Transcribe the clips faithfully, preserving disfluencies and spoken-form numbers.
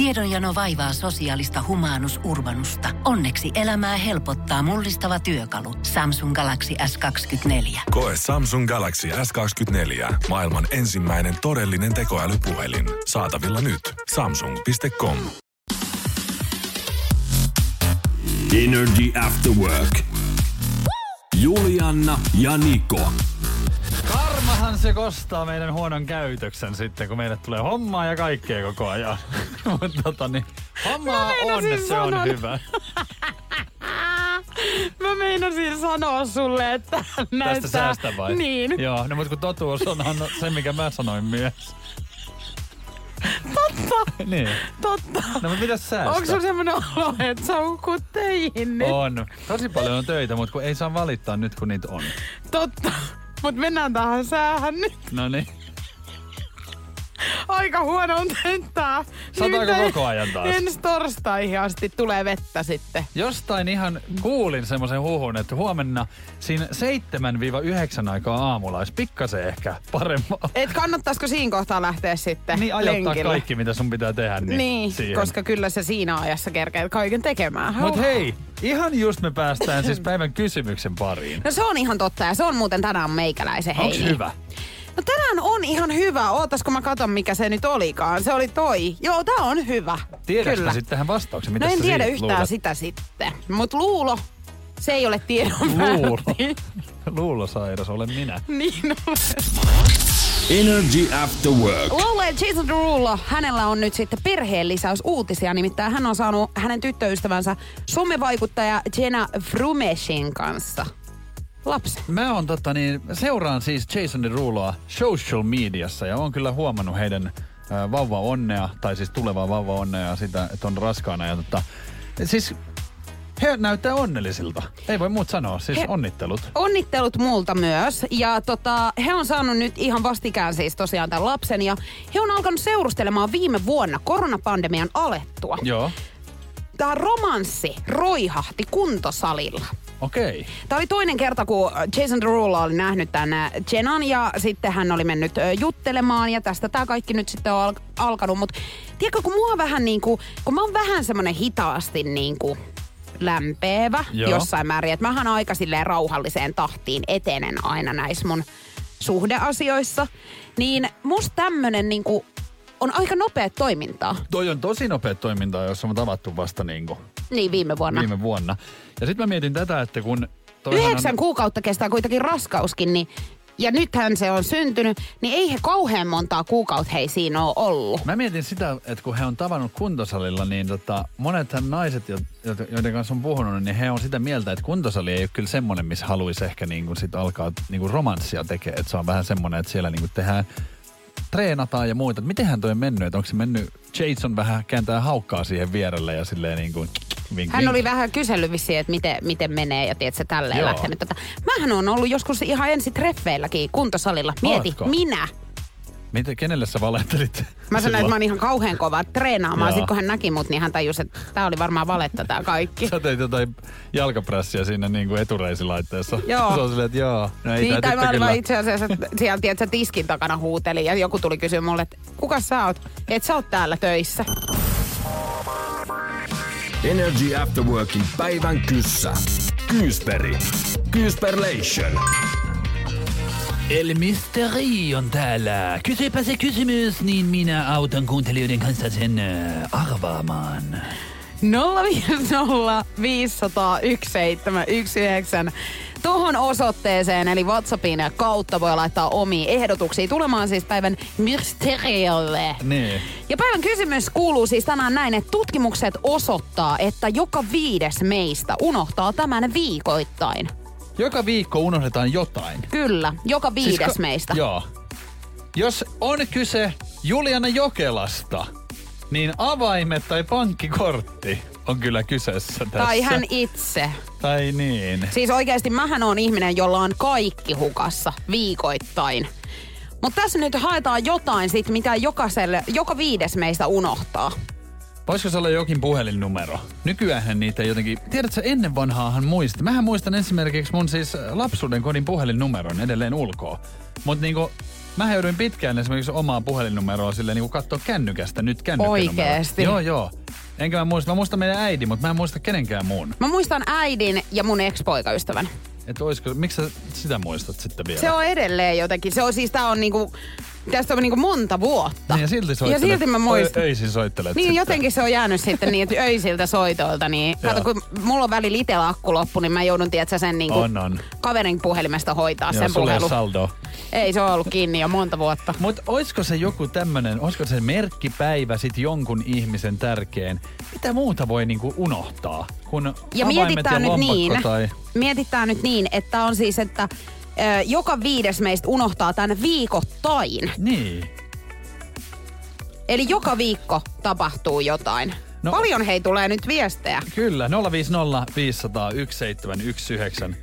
Tiedonjano vaivaa sosiaalista humanus urbanusta. Onneksi elämää helpottaa mullistava työkalu. Samsung Galaxy S kaksikymmentäneljä. Koe Samsung Galaxy S kaksikymmentäneljä. Maailman ensimmäinen todellinen tekoälypuhelin. Saatavilla nyt. Samsung piste com. Energy After Work. Juliana ja Niko. Karmahan se kostaa meidän huonon käytöksen sitten, kun meille tulee hommaa ja kaikkea koko ajan. Mutta tota niin, hommaa on, se sanon. On hyvä. Mä meinasin sanoa sulle, että näyttää... Tästä säästä vai? Niin. Joo, no, mutta kun totuus on, on se, mikä mä sanoin myös. Totta. Niin. Totta. No mutta mitäs säästä? Onko sun semmonen olo, että sä hukut töihin nyt? On. Tosi paljon on töitä, mutta kun ei saa valittaa nyt, kun niitä on. Totta. Mut mennään tähän säähän nyt. Noniin. Aika huono on tää. Sataako koko ajan taas? Ensi torstaihin asti tulee vettä sitten. Jostain ihan kuulin semmoisen huhun, että huomenna siinä seitsemän yhdeksän aikaa aamulla olisi pikkasen ehkä paremmin. Et kannattaisiko siinä kohtaa lähteä sitten niin ajattaa lenkille. Kaikki, mitä sun pitää tehdä. Niin, niin koska kyllä se siinä ajassa kerkeet kaiken tekemään. Mut hei, ihan just me päästään siis päivän kysymyksen pariin. No se on ihan totta ja se on muuten tänään meikäläisen heini. Onks hyvä? No tänään on ihan hyvä. Ootas, kun mä katon, mikä se nyt olikaan. Se oli toi. Joo, tää on hyvä. Tiedätkö mä sitten tähän vastauksen? Mitä no en tiedä yhtään luulet? Sitä sitten. Mut luulo, se ei ole tiedon väärti. Luulosairas olen minä. Niin olen. Energy After Work. Lola ja Jason Derulo, hänellä on nyt sitten perheen lisäys uutisia. Nimittäin hän on saanut hänen tyttöystävänsä somevaikuttaja Jena Froumeshin kanssa. Lapsi. Mä on, totta niin, seuraan siis Jason Deruloa social mediassa ja oon kyllä huomannut heidän ä, vauvaonnea, tai siis tulevaa vauvaonnea ja sitä, että on raskaana. Ja totta, siis he näyttää onnellisilta. Ei voi muut sanoa, siis he, onnittelut. Onnittelut multa myös. Ja tota, he on saanut nyt ihan vastikään siis tosiaan tämän lapsen ja he on alkanut seurustelemaan viime vuonna koronapandemian alettua. Joo. Tää romanssi roihahti kuntosalilla. Okei. Tämä oli toinen kerta, kun Jason Derulo oli nähnyt tämän Jenan ja sitten hän oli mennyt juttelemaan ja tästä tämä kaikki nyt sitten on alkanut. Mutta tiedätkö, kun mua vähän niin kuin, kun mä oon vähän semmoinen hitaasti niin kuin lämpeävä Joo. jossain määrin. Että mähän aika silleen rauhalliseen tahtiin etenen aina näissä mun suhdeasioissa. Niin musta tämmönen niin kuin on aika nopea toimintaa. Toi on tosi nopea toimintaa, jos on tavattu vasta niin kuin. Niin, viime vuonna. Viime vuonna. Ja sit mä mietin tätä, että kun... Yhdeksän on... kuukautta kestää kuitenkin raskauskin, niin, ja nythän se on syntynyt, niin ei he kauhean montaa kuukautta hei siinä ole ollut. Mä mietin sitä, että kun he on tavannut kuntosalilla, niin tota, monethan naiset, joiden kanssa on puhunut, niin he on sitä mieltä, että kuntosali ei ole kyllä semmoinen, missä haluaisi ehkä niin kuin sit alkaa niin kuin romanssia tekee. Että se on vähän semmoinen, että siellä niin kuin tehdään... treenataan ja muuta. Mitenhän toi on mennyt? Et onko se mennyt Jason vähän kääntää haukkaa siihen vierelle ja silleen niin kuin... Vink, hän vink. Oli vähän kysellyt vissiin, että miten, miten menee ja tiedätkö tälleen lähtenyt tätä. Mähän on ollut joskus ihan ensi treffeilläkin kuntosalilla. Mieti, Oletko? Minä. Miten, kenelle sä valettelit? Mä sanoin, että mä oon ihan kauhean kova treenaamaan. Sitten kun hän näki mut, niin hän tajusi, että tää oli varmaan valetta tää kaikki. Sä teit jotain jalkaprässiä siinä niin kuin etureisilaitteessa. Joo. Se on silleen, että joo. No ei niin, tai mä olin itse asiassa, että siellä tiedät, sä tiskin takana huuteli ja joku tuli kysyä mulle, että kuka sä oot? Et sä oot täällä töissä. Energy After Workin päivän kyssä. Kyysperi. Kyysperlation. El Mysteri on täällä. Kysypä se kysymys, niin minä autan kuuntelijoiden kanssa sen arvaamaan. nolla viisi nolla viisi nolla yksi seitsemän yksi yhdeksän tuohon osoitteeseen, eli WhatsAppin kautta voi laittaa omia ehdotuksia tulemaan siis päivän mysteerille. Niin. Ja päivän kysymys kuuluu siis tänään näin, että tutkimukset osoittaa, että joka viides meistä unohtaa tämän viikoittain. Joka viikko unohdetaan jotain. Kyllä, joka viides siis ko- meistä. Joo. Jos on kyse Juliana Jokelasta, niin avaimet tai pankkikortti on kyllä kyseessä tässä. Tai hän itse. Tai niin. Siis oikeasti mähän on ihminen, jolla on kaikki hukassa viikoittain. Mutta tässä nyt haetaan jotain sit, mitä jokaiselle, joka viides meistä unohtaa. Voisiko se olla jokin puhelinnumero? Nykyäänhän niitä jotenkin... Tiedätkö, ennen vanhaahan muistin. Mähän muistan esimerkiksi mun siis lapsuuden kodin puhelinnumeron edelleen ulkoa. Mutta niinku, Mä jouduin pitkään esimerkiksi omaa puhelinnumeroa silleen niin kuin katsoa kännykästä nyt kännykkänumeroa. Oikeesti? Joo, joo. Enkä mä muista. Mä muistan meidän äidin, mutta mä en muista kenenkään muun. Mä muistan äidin ja mun ex-poikaystävän. Et oisko, miksi sä sitä muistat sitten vielä? Se on edelleen jotenkin. Se on siis, tää on niinku, tästä on niinku monta vuotta. Niin ja silti soittelet. Ja silti mä muistan. Ö, öisin soittelet niin sitten. Jotenkin se on jäänyt sitten niin, että öisiltä soitoilta. Niin. Kato, kun mulla on välillä itellä akku loppu, niin mä joudun, tiedätkö, sen niinku on, on. kaverin puhelimesta hoitaa joo, sen puhelu. Joo, sulle saldo. Ei se ole ollut kiinni jo monta vuotta. Mut oisko se joku tämmönen, oisko se merkkipäivä sit jonkun ihmisen tärkein? Mitä muuta voi niinku unohtaa? Kun ja mietitään nyt niin, tai... mietitään nyt niin, että on siis, että ö, joka viides meistä unohtaa tämän viikoittain. Niin. Eli joka viikko tapahtuu jotain. No, paljon hei tulee nyt viestejä. Kyllä, nolla viisi nolla viisi nolla nolla yksi seitsemän yksi yhdeksän.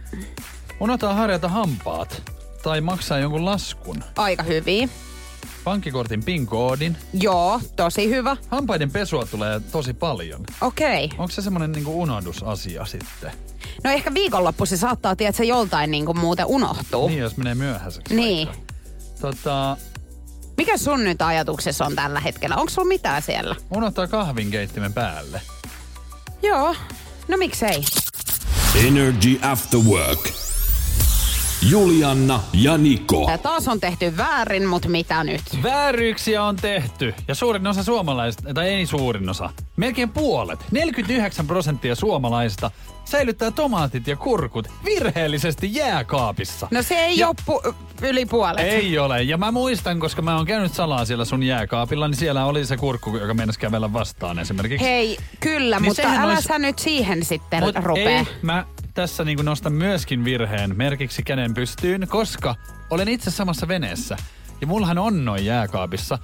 Unohtaa harjata hampaat tai maksaa jonkun laskun. Aika hyviä. Pankkikortin PIN-koodin. Joo, tosi hyvä. Hampaiden pesua tulee tosi paljon. Okei. Okay. Onko se semmoinen niinku unohdusasia sitten? No ehkä viikonloppu se saattaa, tiedätkö, joltain niinku muuten unohtuu. Niin, jos menee myöhäiseksi. Niin. Vaikka. Tota... Mikä sun nyt ajatuksessa on tällä hetkellä? Onko sulla mitään siellä? Unohtaa kahvinkeittimen päälle. Joo, no miksei. Energy After Work. Juliana ja Niko. Ja taas on tehty väärin, mutta mitä nyt? Vääryyksiä on tehty. Ja suurin osa suomalaisista, tai ei suurin osa, melkein puolet, neljäkymmentäyhdeksän prosenttia suomalaisista säilyttää tomaatit ja kurkut virheellisesti jääkaapissa. No se ei ja... ole pu- yli puolet. Ei ole. Ja mä muistan, koska mä oon käynyt salaa siellä sun jääkaapilla, niin siellä oli se kurkku, joka meinasi kävellä vastaan esimerkiksi. Hei, kyllä, niin mutta älä olisi... sä nyt siihen sitten Mut rupea. Ei, mä... Tässä niin nostan myöskin virheen merkiksi käden pystyyn, koska olen itse samassa veneessä. Ja mullahan on noin jääkaapissa.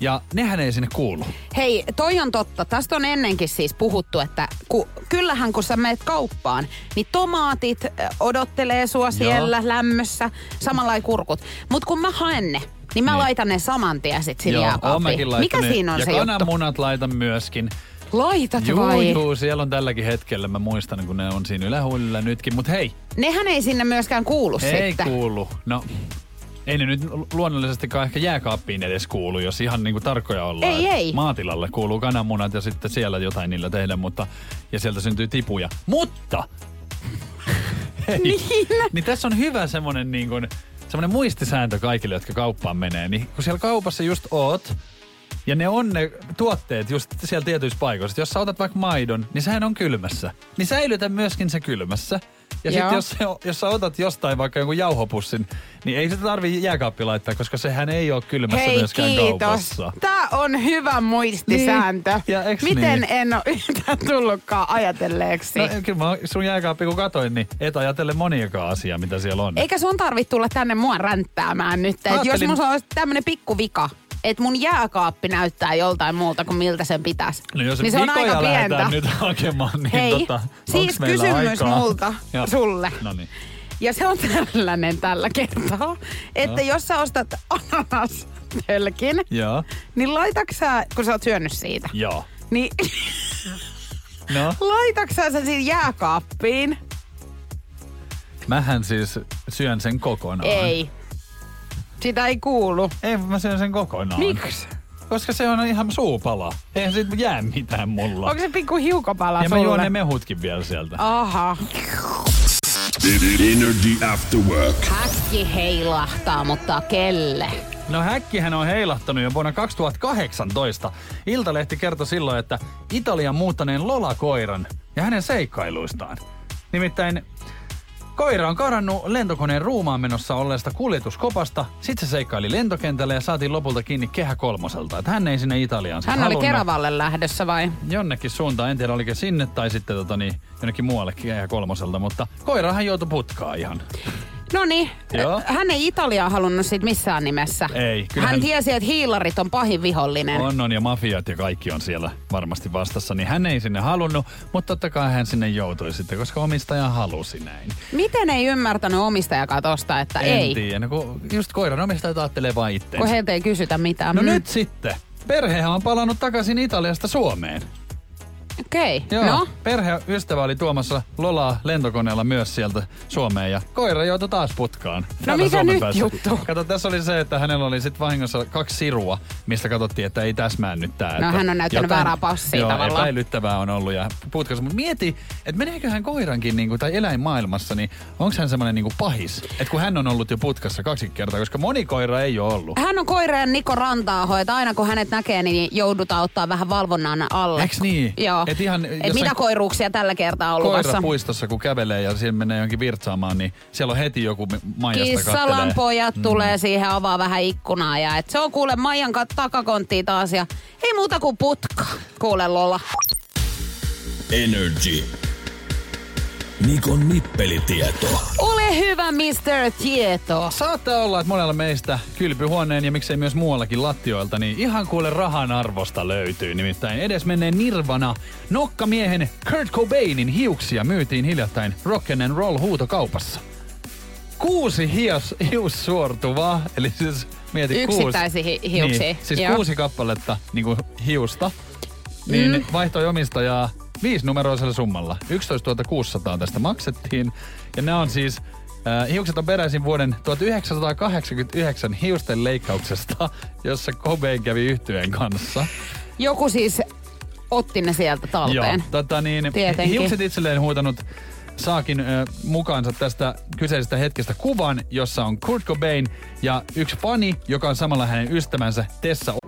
Ja nehän ei sinne kuulu. Hei, toi on totta. Tästä on ennenkin siis puhuttu, että ku, kyllähän kun sä meet kauppaan, niin tomaatit odottelee sua siellä joo. lämmössä, samanlainen kurkut. Mut kun mä haen ne, niin mä niin. laitan ne saman tien sit sinne jääkaappiin. Mikä siinä on ja se juttu? Ja kananmunat laitan myöskin. Laitat juu, vai? Juu, siellä on tälläkin hetkellä. Mä muistan, kun ne on siinä ylähuolilla nytkin. Mut hei. Nehän ei sinne myöskään kuulu ei sitten. Ei kuulu. No, ei ne nyt luonnollisestikaan ehkä jääkaappiin edes kuulu, jos ihan niinku tarkkoja ollaan. Ei, ei. Maatilalle kuuluu kananmunat ja sitten siellä jotain niillä tehdään, mutta... Ja sieltä syntyy tipuja. Mutta! hei. Niin. Niin tässä on hyvä semmonen niin kuin... Semmonen muistisääntö kaikille, jotka kauppaan menee. Niin kun siellä kaupassa just oot... Ja ne on ne tuotteet just siellä tietyissä paikoissa. Jos sä otat vaikka maidon, niin sehän on kylmässä. Niin säilytä myöskin se kylmässä. Ja sitten jos, jos sä otat jostain vaikka jonkun jauhopussin, niin ei sitä tarvii jääkaappi laittaa, koska sehän ei ole kylmässä hei, myöskään kiitos. Kaupassa. Tää on hyvä muistisääntö. Niin. Ja eks miten niin? En ole yhtään tullutkaan ajatelleeksi? No, kyllä mä sun jääkaappi kun katoin, niin et ajatelle moniakaan asiaa, mitä siellä on. Eikä sun tarvitse tulla tänne mua ränttäämään nyt. Et jos mun olisi tämmönen pikku vika. Että mun jääkaappi näyttää joltain muuta kuin miltä sen pitäisi. No jos niin se on aika pientä. Nyt hakemaan, niin hei, tota, siis kysymys aikaa? Multa ja. Sulle. Noniin. Ja se on tällainen tällä kertaa, että ja. Jos sä ostat ananastölkin, ja. Niin laitaks sä, kun sä oot syönyt siitä, ja. Niin no. laitaks sä sen siinä jääkaappiin? Mähän siis syön sen kokonaan. Ei. Sitä ei kuulu. Ei, mä syön sen kokonaan. Miksi? Koska se on ihan suupala. Eihän siitä jää mitään mulla. Onko se pikku hiukapala ja sulle? Ja mä juon ne mehutkin vielä sieltä. Aha. Energy After Work. Häkki heilahtaa, mutta kelle? No häkkihän on heilahtanut jo vuonna kaksituhattakahdeksantoista. Iltalehti kertoi silloin, että Italian muuttaneen Lola-koiran ja hänen seikkailuistaan. Nimittäin... Koira on karannut lentokoneen ruumaan menossa olleesta kuljetuskopasta. Sitten se seikkaili lentokentälle ja saatiin lopulta kiinni Kehä Kolmoselta. Että hän ei sinne Italiaan siis hän halunnut. Oli Keravalle lähdössä vai? Jonnekin suuntaan. En tiedä oliko sinne tai sitten tota niin, jonnekin muualle Kehä Kolmoselta. Mutta koirahan joutui putkaan ihan. Noniin. Joo. Hän ei Italiaa halunnut siitä missään nimessä. Ei. Kyllähän... Hän tiesi, että hiilarit on pahin vihollinen. On, on ja mafiat ja kaikki on siellä varmasti vastassa. Niin hän ei sinne halunnut, mutta totta kai hän sinne joutui sitten, koska omistaja halusi näin. Miten ei ymmärtänyt omistajakaan tosta, että en ei? En tiedä, kun just koiran omistajat ajattelee vaan itteensä. Kun heiltä ei kysytä mitään. No mm. nyt sitten. Perhehän on palannut takaisin Italiasta Suomeen. Okei, okay. No? Perheystävä oli tuomassa Lolaa lentokoneella myös sieltä Suomeen ja koira joutui taas putkaan. No mikä nyt päässä. Juttu? Kato, tässä oli se, että hänellä oli sitten vahingossa kaksi sirua, mistä katsottiin, että ei täsmää nyt tää. No hän on näyttänyt jotain, väärää passia joo, tavallaan. Joo, epäilyttävää on ollut ja putkassa. Mutta mieti, että meneeköhän koirankin niinku, tai eläinmaailmassa, niin onko hän semmoinen niinku pahis? Että kun hän on ollut jo putkassa kaksi kertaa, koska moni koira ei ole ollut. Hän on koireen Niko Ranta-aho, että aina kun hänet näkee, niin joudutaan ottaa vähän valvonnan alle. Eiks niin? Joo. Et ihan, Et mitä koiruuksia tällä kertaa on luvassa? Koirapuistossa kun kävelee ja siellä menee jonkin virtsaamaan, niin siellä on heti joku Maijasta kattelee. Kissalan pojat mm. tulee siihen, avaa vähän ikkunaa ja et se on kuule Maijan takakonttia taas ja ei muuta kuin putka. Kuule Lola. Energy. Nikon nippelitieto. Ole hyvä, mister Tieto. Saattaa olla, että monella meistä kylpyhuoneen ja miksei myös muuallakin lattioilta, niin ihan kuule rahan arvosta löytyy. Nimittäin edesmenneen Nirvana nokkamiehen Kurt Cobainin hiuksia myytiin hiljattain Rock and Roll huutokaupassa. Kuusi hias, hius suortuvaa, eli siis mieti kuusi. Yksittäisiä hi- hiuksia. Niin, siis Joo. kuusi kappaletta niin kuin hiusta, niin mm. vaihtoi omistajaa. Viisinumeroisella summalla. yksitoistatuhatta kuusisataa tästä maksettiin. Ja nämä on siis, äh, hiukset on peräisin vuoden tuhatyhdeksänsataakahdeksankymmentäyhdeksän hiusten leikkauksesta, jossa Cobain kävi yhtyeen kanssa. Joku siis otti ne sieltä talteen. Joo, tota niin, tietenkin. Hiukset itselleen huutanut saakin äh, mukaansa tästä kyseisestä hetkestä kuvan, jossa on Kurt Cobain ja yksi fani, joka on samalla hänen ystävänsä Tessa.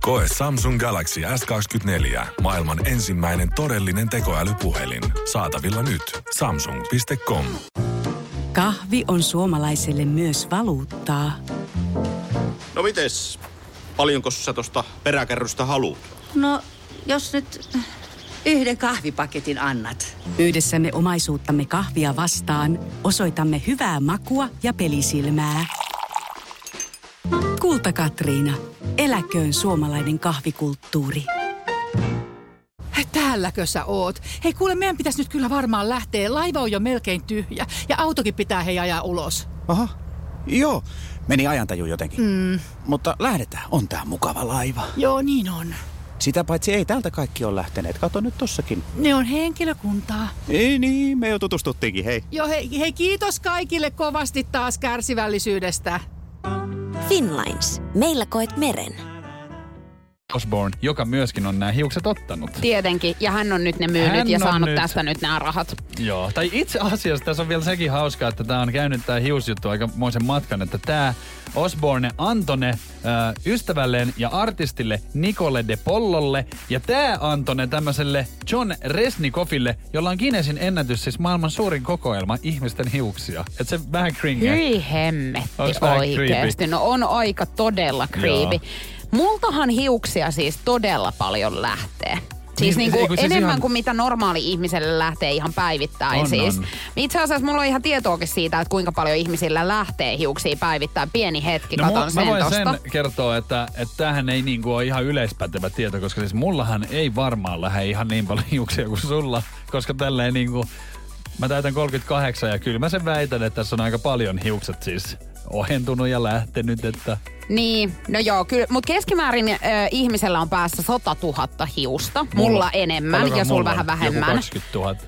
Koe Samsung Galaxy S kaksikymmentäneljä, maailman ensimmäinen todellinen tekoälypuhelin. Saatavilla nyt. samsung piste com. Kahvi on suomalaiselle myös valuuttaa. No mites? Paljonko sä tosta peräkärrystä haluat? No, jos nyt yhden kahvipaketin annat. Yhdessämme omaisuuttamme kahvia vastaan osoitamme hyvää makua ja pelisilmää. Kulta Katriina. Eläköön suomalainen kahvikulttuuri. Täälläkö sä oot? Hei kuule, meidän pitäisi nyt kyllä varmaan lähteä. Laiva on jo melkein tyhjä ja autokin pitää hei ajaa ulos. Aha, joo. Meni ajantaju jotenkin. Mm. Mutta lähdetään. On tää mukava laiva. Joo, niin on. Sitä paitsi ei täältä kaikki ole lähteneet. Kato nyt tossakin. Ne on henkilökuntaa. Ei niin, me jo tutustuttiinkin, hei. Joo, hei, hei kiitos kaikille kovasti taas kärsivällisyydestä. Finnlines. Meillä koet meren. Osborne, joka myöskin on nämä hiukset ottanut. Tietenkin. Ja hän on nyt ne myynyt hän ja saanut nyt tästä nyt nämä rahat. Joo. Tai itse asiassa tässä on vielä sekin hauskaa, että tämä on käynyt tämä hiusjuttu aikamoisen matkan, että tämä Osborne Antone äh, ystävälleen ja artistille Nicole De Pollolle ja tämä Antone tämmöiselle John Resnikoffille, jolla on Guinnessin ennätys, siis maailman suurin kokoelma ihmisten hiuksia. Että se vähän kringe. Hyi hemmetti oikeasti. No on aika todella kriipi. Multahan hiuksia siis todella paljon lähtee. Siis niin, niinku siis enemmän ihan kuin mitä normaali ihmiselle lähtee ihan päivittäin on, siis. On. Itse asiassa mulla on ihan tietoakin siitä, että kuinka paljon ihmisillä lähtee hiuksia päivittäin. Pieni hetki, no, katon mu- sen tosta. Mä voin sen kertoa, että, että tämähän ei niinku ole ihan yleispätevä tieto, koska siis mullahan ei varmaan lähde ihan niin paljon hiuksia kuin sulla, koska tälleen niinku mä täytän kolmekymmentäkahdeksan ja kyllä mä sen väitän, että tässä on aika paljon hiukset siis ohentunut ja lähtenyt, että niin, no joo, kyllä, mutta keskimäärin ö, ihmisellä on päässä satatuhatta hiusta, mulla, mulla enemmän ja sulla vähän vähemmän. kaksikymmentätuhatta.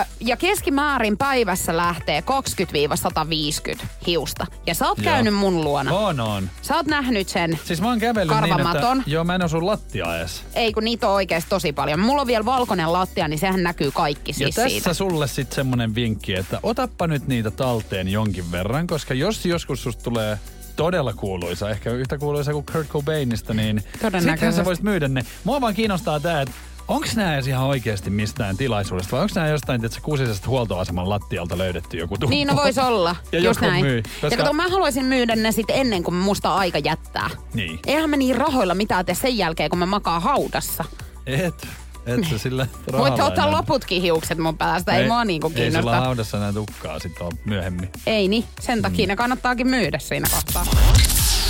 Ö, ja keskimäärin päivässä lähtee kaksikymmentä sataviisikymmentä hiusta. Ja sä oot joo. käynyt mun luona. On, on. Sä oot nähnyt sen siis mä oon kävellyt karvamaton. Niin, että joo, mä en osu lattiaa edes. Ei, kun niitä on oikeasti tosi paljon. Mulla on vielä valkoinen lattia, niin sehän näkyy kaikki siis ja tässä siitä. Sulle sit semmonen vinkki, että otappa nyt niitä talteen jonkin verran, koska jos joskus susta tulee todella kuuluisa, ehkä yhtä kuuluisa kuin Kurt Cobainista, niin sittenhän sä voisit myydä ne. Mua vaan kiinnostaa tää, että onks nää edes ihan oikeesti mistään tilaisuudesta vai onks nää jostain, että se kuusisesta huoltoaseman lattialta löydetty joku tuppu? Niin, no vois olla. Ja just näin. Myy, koska ja kato, mä haluaisin myydä ne sit ennen kuin musta aika jättää. Niin. Eihän mä niin rahoilla mitään tee sen jälkeen, kun mä makaan haudassa. Et. Et sä sillä rahalla. Voit ottaa enää loputkin hiukset mun päästä, ei, ei mua niinku kiinnostaa. Ei sulla haudassa enää tukkaa sit on myöhemmin. Ei niin, sen takia mm. ne kannattaakin myydä siinä kohtaa.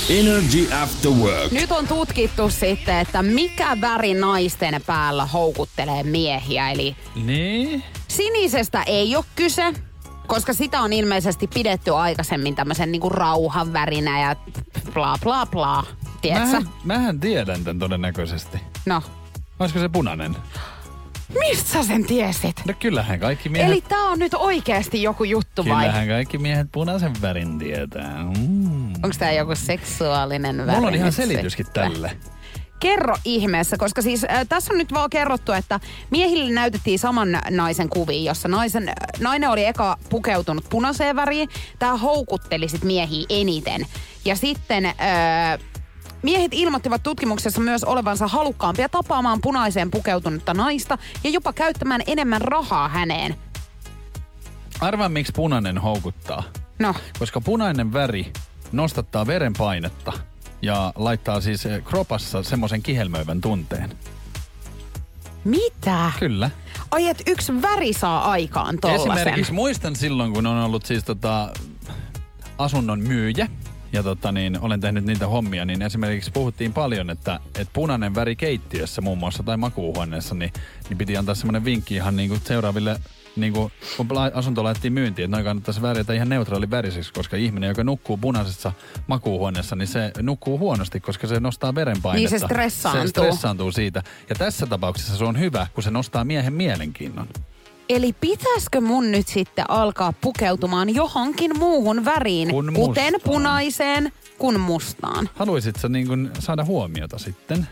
Energy After Work. Nyt on tutkittu sitten, että mikä väri naisten päällä houkuttelee miehiä. Eli niin? Sinisestä ei ole kyse, koska sitä on ilmeisesti pidetty aikaisemmin tämmöisen niinku rauhan värinä ja bla bla bla. Tiedätkö? Mähän, mähän tiedän tän todennäköisesti. No. Olisiko se punainen? Mistä sä sen tiesit? No kyllähän kaikki miehet... Eli tää on nyt oikeesti joku juttu vai? Kyllähän kaikki miehet punaisen värin tietää. Mm. Onko tää joku seksuaalinen väri? Mulla on ihan selityskin sitten tälle. Kerro ihmeessä, koska siis äh, tässä on nyt vaan kerrottu, että miehille näytettiin saman naisen kuvia, jossa naisen, äh, nainen oli eka pukeutunut punaiseen väriin. Tää houkutteli sit miehiä eniten. Ja sitten... Äh, Miehet ilmoittivat tutkimuksessa myös olevansa halukkaampia tapaamaan punaiseen pukeutunutta naista ja jopa käyttämään enemmän rahaa häneen. Arvaa, miksi punainen houkuttaa. No. Koska punainen väri nostattaa verenpainetta ja laittaa siis kropassa semmoisen kihelmöivän tunteen. Mitä? Kyllä. Ai, et yksi väri saa aikaan tollasen. Esimerkiksi muistan silloin, kun on ollut siis tota asunnon myyjä. Ja tota niin, olen tehnyt niitä hommia, niin esimerkiksi puhuttiin paljon, että, että punainen väri keittiössä muun muassa tai makuuhuoneessa, niin, niin piti antaa semmoinen vinkki ihan niinku seuraaville, niinku, kun asunto laitettiin myyntiin, että noin kannattaisi värjätä ihan neutraalin väriseksi, koska ihminen, joka nukkuu punaisessa makuuhuoneessa, niin se nukkuu huonosti, koska se nostaa verenpainetta. Niin se stressaantuu. Se stressaantuu siitä. Ja tässä tapauksessa se on hyvä, kun se nostaa miehen mielenkiinnon. Eli pitäisikö mun nyt sitten alkaa pukeutumaan johonkin muuhun väriin, kuten punaiseen, kuin mustaan? Haluaisitko niin kun saada huomiota sitten?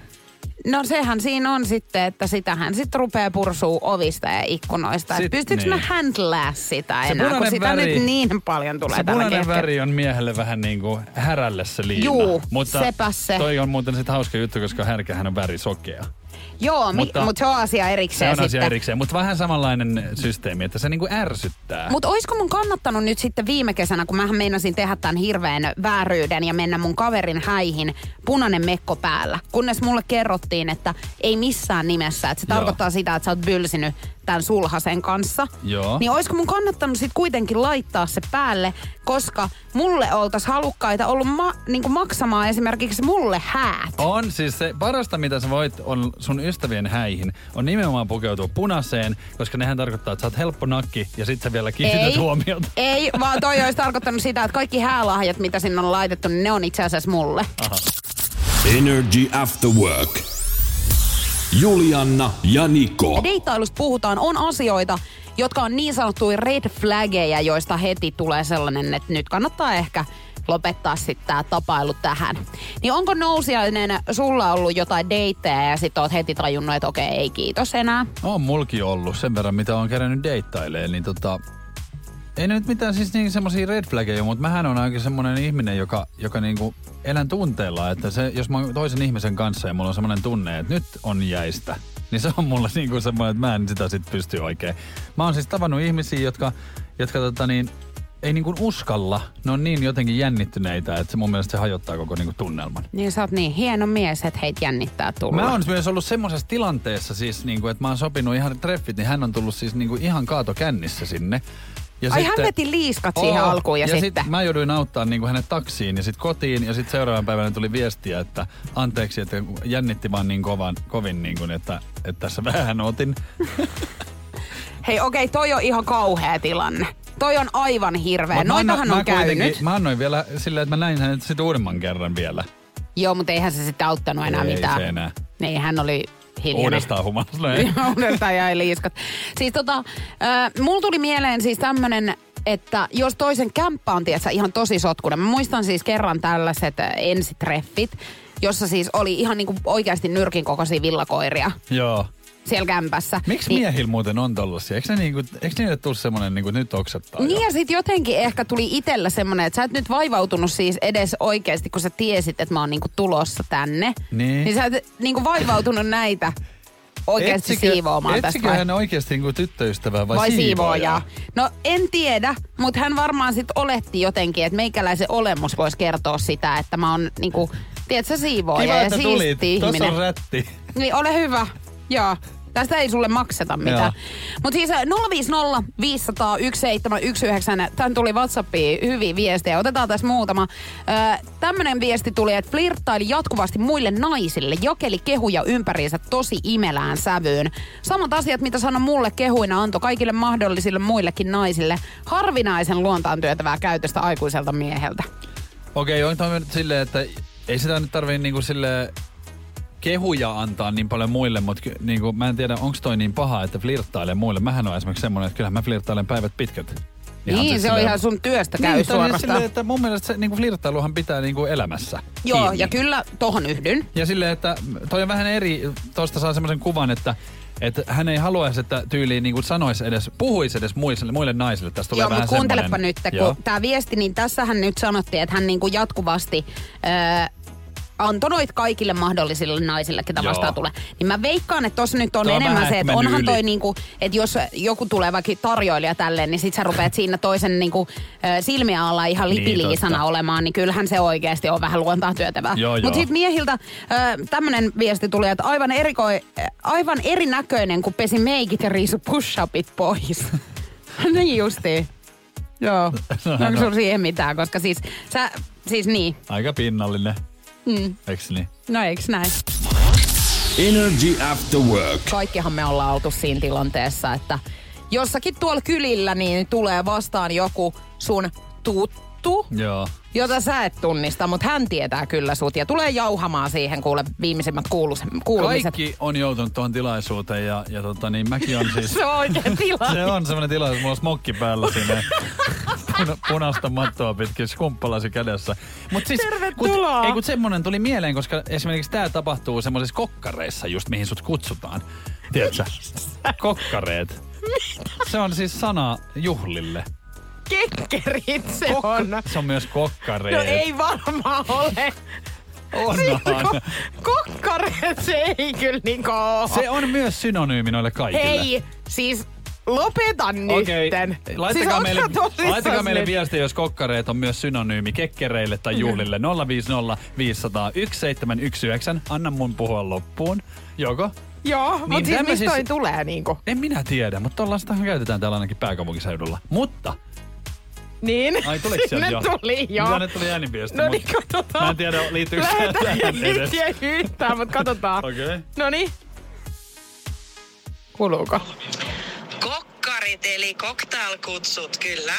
No sehän siinä on sitten, että sitähän sitten rupeaa pursuu ovista ja ikkunoista. Sit, pystytkö niin mä handlaa sitä enää, kun väri, sitä nyt niin paljon tulee tällä punainen hetkellä. Väri on miehelle vähän niin kuin härälle se liina. Juu, mutta sepä se. Toi on muuten sitten hauska juttu, koska härkähän on värisokea. Joo, mutta mi- mut se on asia erikseen sitten. Se on asia erikseen, mutta vähän samanlainen systeemi, että se niinku ärsyttää. Mutta olisiko mun kannattanut nyt sitten viime kesänä, kun mähän meinasin tehdä tämän hirveän vääryyden ja mennä mun kaverin häihin punainen mekko päällä. Kunnes mulle kerrottiin, että ei missään nimessä, että se Joo. tarkoittaa sitä, että sä oot bylsinyt tämän sulhasen kanssa. Joo. Niin olisiko mun kannattanut sitten kuitenkin laittaa se päälle, koska mulle oltaisiin halukkaita ollut ma- niinku maksamaan esimerkiksi mulle häät. On siis se parasta, mitä sä voit on sun ystävien häihin, on nimenomaan pukeutua punaiseen, koska nehän tarkoittaa, että sä oot helppo nakki ja sit sä vielä kiinnität huomiota. Ei, vaan toi olisi tarkoittanut sitä, että kaikki häälahjat, mitä sinne on laitettu, niin ne on itse asiassa mulle. Aha. Energy After Work. Juliana ja Niko. Deittailusta puhutaan, on asioita, jotka on niin sanottuja red flaggeja, joista heti tulee sellainen, että nyt kannattaa ehkä lopettaa sitten tää tapailu tähän. Niin onko nousiainen sulla ollut jotain deittejä ja sit oot heti tajunnut, että okei, ei kiitos enää? On mulki ollut sen verran, mitä on kerännyt deittailemaan, niin tota... Ei nyt mitään siis niin semmosia red flaggeja, mutta mähän on aika semmonen ihminen, joka, joka niinku elän tunteella, että se, jos mä oon toisen ihmisen kanssa ja mulla on semmonen tunne, että nyt on jäistä, niin se on mulla niinku semmonen, että mä en sitä sit pysty oikein. Mä oon siis tavannut ihmisiä, jotka, jotka tota niin... Ei niin kuin uskalla. Ne on niin jotenkin jännittyneitä, että mun mielestä se hajottaa koko niin kuin tunnelman. Niin sä oot niin hieno mies, että heitä jännittää tulla. Mä oon myös ollut semmosessa tilanteessa siis, niin kuin, että mä oon sopinut ihan treffit, niin hän on tullut siis niin kuin ihan kaatokännissä sinne. Ja ai sitten, hän veti liiskat oho, siihen alkuun ja, ja sitten. Sit mä jouduin auttaa niin kuin hänet taksiin ja sitten kotiin ja sitten seuraavan päivänä tuli viestiä, että anteeksi, että jännitti vaan niin kovan, kovin, niin kuin, että, että tässä vähän otin. Hei okei, okay, toi on ihan kauhea tilanne. Toi on aivan hirveä. Noitahan mä, on mä käynyt. Mä annoin vielä silleen, että mä näin hänet sitten uudemman kerran vielä. Joo, mutta eihän se sitten auttanut enää ei, mitään. Ei se enää. Niin, hän oli hiljainen. Uudestaan humalassa. Uudestaan jäi liiskat. Siis tota, äh, mulla tuli mieleen siis tämmönen, että jos toisen kämppä on, tiedätkö, ihan tosi sotkunen. Mä muistan siis kerran tällaiset ensitreffit, jossa siis oli ihan niinku oikeasti nyrkin kokoisia villakoiria. Joo. Siellä kämpässä. Miksi niin, miehillä muuten on tollasia? Eikö, niinku, eikö niille tule semmoinen, niinku, nyt oksettaa? Niin jo? Ja sit jotenkin ehkä tuli itsellä semmoinen, että sä et nyt vaivautunut siis edes oikeasti, kun sä tiesit, että mä oon niinku tulossa tänne. Niin. Niin sä et niinku vaivautunut näitä oikeasti etsikö, siivoamaan etsikö tästä. Etsiköhän hän oikeasti niinku tyttöystävää vai, vai siivoajaa? No en tiedä, mutta hän varmaan sit oletti jotenkin, että meikäläisen olemus voisi kertoa sitä, että mä oon niinku, tiedätkö, siivoaja ja siisti ihminen. Kiva, että tulit. Tuossa on rätti. Niin, ole hyvä. Joo. Tästä ei sulle makseta mitään. Mutta siis nolla viisi nolla viisi nolla nolla yksi seitsemän yksi yhdeksän. Tän tuli WhatsAppiin hyviä viestejä. Otetaan tässä muutama. Öö, tämmönen viesti tuli, että flirttaili jatkuvasti muille naisille. Jokeli kehuja ympäriinsä tosi imelään sävyyn. Samat asiat, mitä sano mulle kehuina, antoi kaikille mahdollisille muillekin naisille. Harvinaisen luontaan työtävää käytöstä aikuiselta mieheltä. Okei, okay, on tämä nyt silleen, että ei sitä nyt tarvii niinku silleen kehuja antaa niin paljon muille, mutta niinku, mä en tiedä, onko toi niin paha, että flirttailee muille. Mähän on esimerkiksi semmoinen, että kyllähän mä flirttailen päivät pitkät. Ihan niin, se silleen, on ihan sun työstä käy niin, suorastaan. Silleen, että mun mielestä se niinku, flirttailuhan pitää niinku, elämässä. Joo, kiinni. Ja kyllä tohon yhdyn. Ja silleen, että toi on vähän eri, tosta saa semmoisen kuvan, että Että hän ei haluaisi, että tyyliin niin kuin sanoisi edes, puhuisi edes muille, muille naisille. Tästä tulee joo, vähän semmoinen. Joo, mutta kuuntelepa nyt, kun tämä viesti, niin tässähän nyt sanottiin, että hän niin kuin jatkuvasti öö, antoi noit kaikille mahdollisille naisille, ketä joo. vastaan tulee. Niin mä veikkaan, että tossa nyt on, on enemmän se, että onhan yli. toi niin kuin, että jos joku tulee vaikka tarjoilija tälleen, niin sit sä rupeat siinä toisen niin kuin silmiä alla ihan lipiliisana niin, olemaan, niin kyllähän se oikeasti on vähän luontaan työtävää. Mutta sit miehiltä tämmönen viesti tuli, että aivan, erikoi, aivan erinäköinen, kun pesi meikit ja riisu push-upit pois. Niin justiin. Joo. No, onko no. sun siihen mitään, koska siis sä, siis niin. Aika pinnallinen. Mm. Eiks niin? No eiks näin? Energy after work. Kaikkihan me ollaan oltu siinä tilanteessa, että jossakin tuolla kylillä niin tulee vastaan joku sun tuttu, joo. jota sä et tunnista, mutta hän tietää kyllä sut ja tulee jauhamaan siihen kuule viimeisimmät kuulus- kuulumiset. Kaikki on joutunut tuohon tilaisuuteen ja, ja tota niin mäkin on siis... Se on oikein tilaisuus. Se on semmoinen tilaisuus, mulla on smokki päällä siinä. Punaista mattoa pitkin, skumppalasi kädessä. Mut siis, tervetuloa! Kun, ei kun semmonen tuli mieleen, koska esimerkiksi tää tapahtuu semmoisissa kokkareissa just, mihin sut kutsutaan. Tiedätkö? Kokkareet. Se on siis sana juhlille. Kekkerit se Kok- on. Se on myös kokkareet. No ei varmaan ole. Onhan. Ko- kokkareet se ei kyllä niinku oo. Se on myös synonyymi noille kaikille. Hei, siis... Lopeta nytten. Okay. Laittakaa siis meille, laittakaa meille viesti, jos kokkareet on myös synonyymi kekkereille tai juhlille. nolla viisi nolla viisi nolla nolla yksi seitsemän yksi yhdeksän. Anna mun puhua loppuun. Joko? Joo, niin mutta siis mistä toi tulee niinku? En minä tiedä, mutta tollaistahan käytetään täällä ainakin pääkaupunkiseudulla. Mutta... Niin. Ai tuliko sinne tuli jo. Sinne tuli ääniviesti. No niin, katsotaan. Mä en tiedä, liittyykö sä tähän edes. Lähetään yhtään, mutta katsotaan. Okei. Okay. Noniin. Kuuluuko? Kokkarit eli cocktailkutsut, kyllä.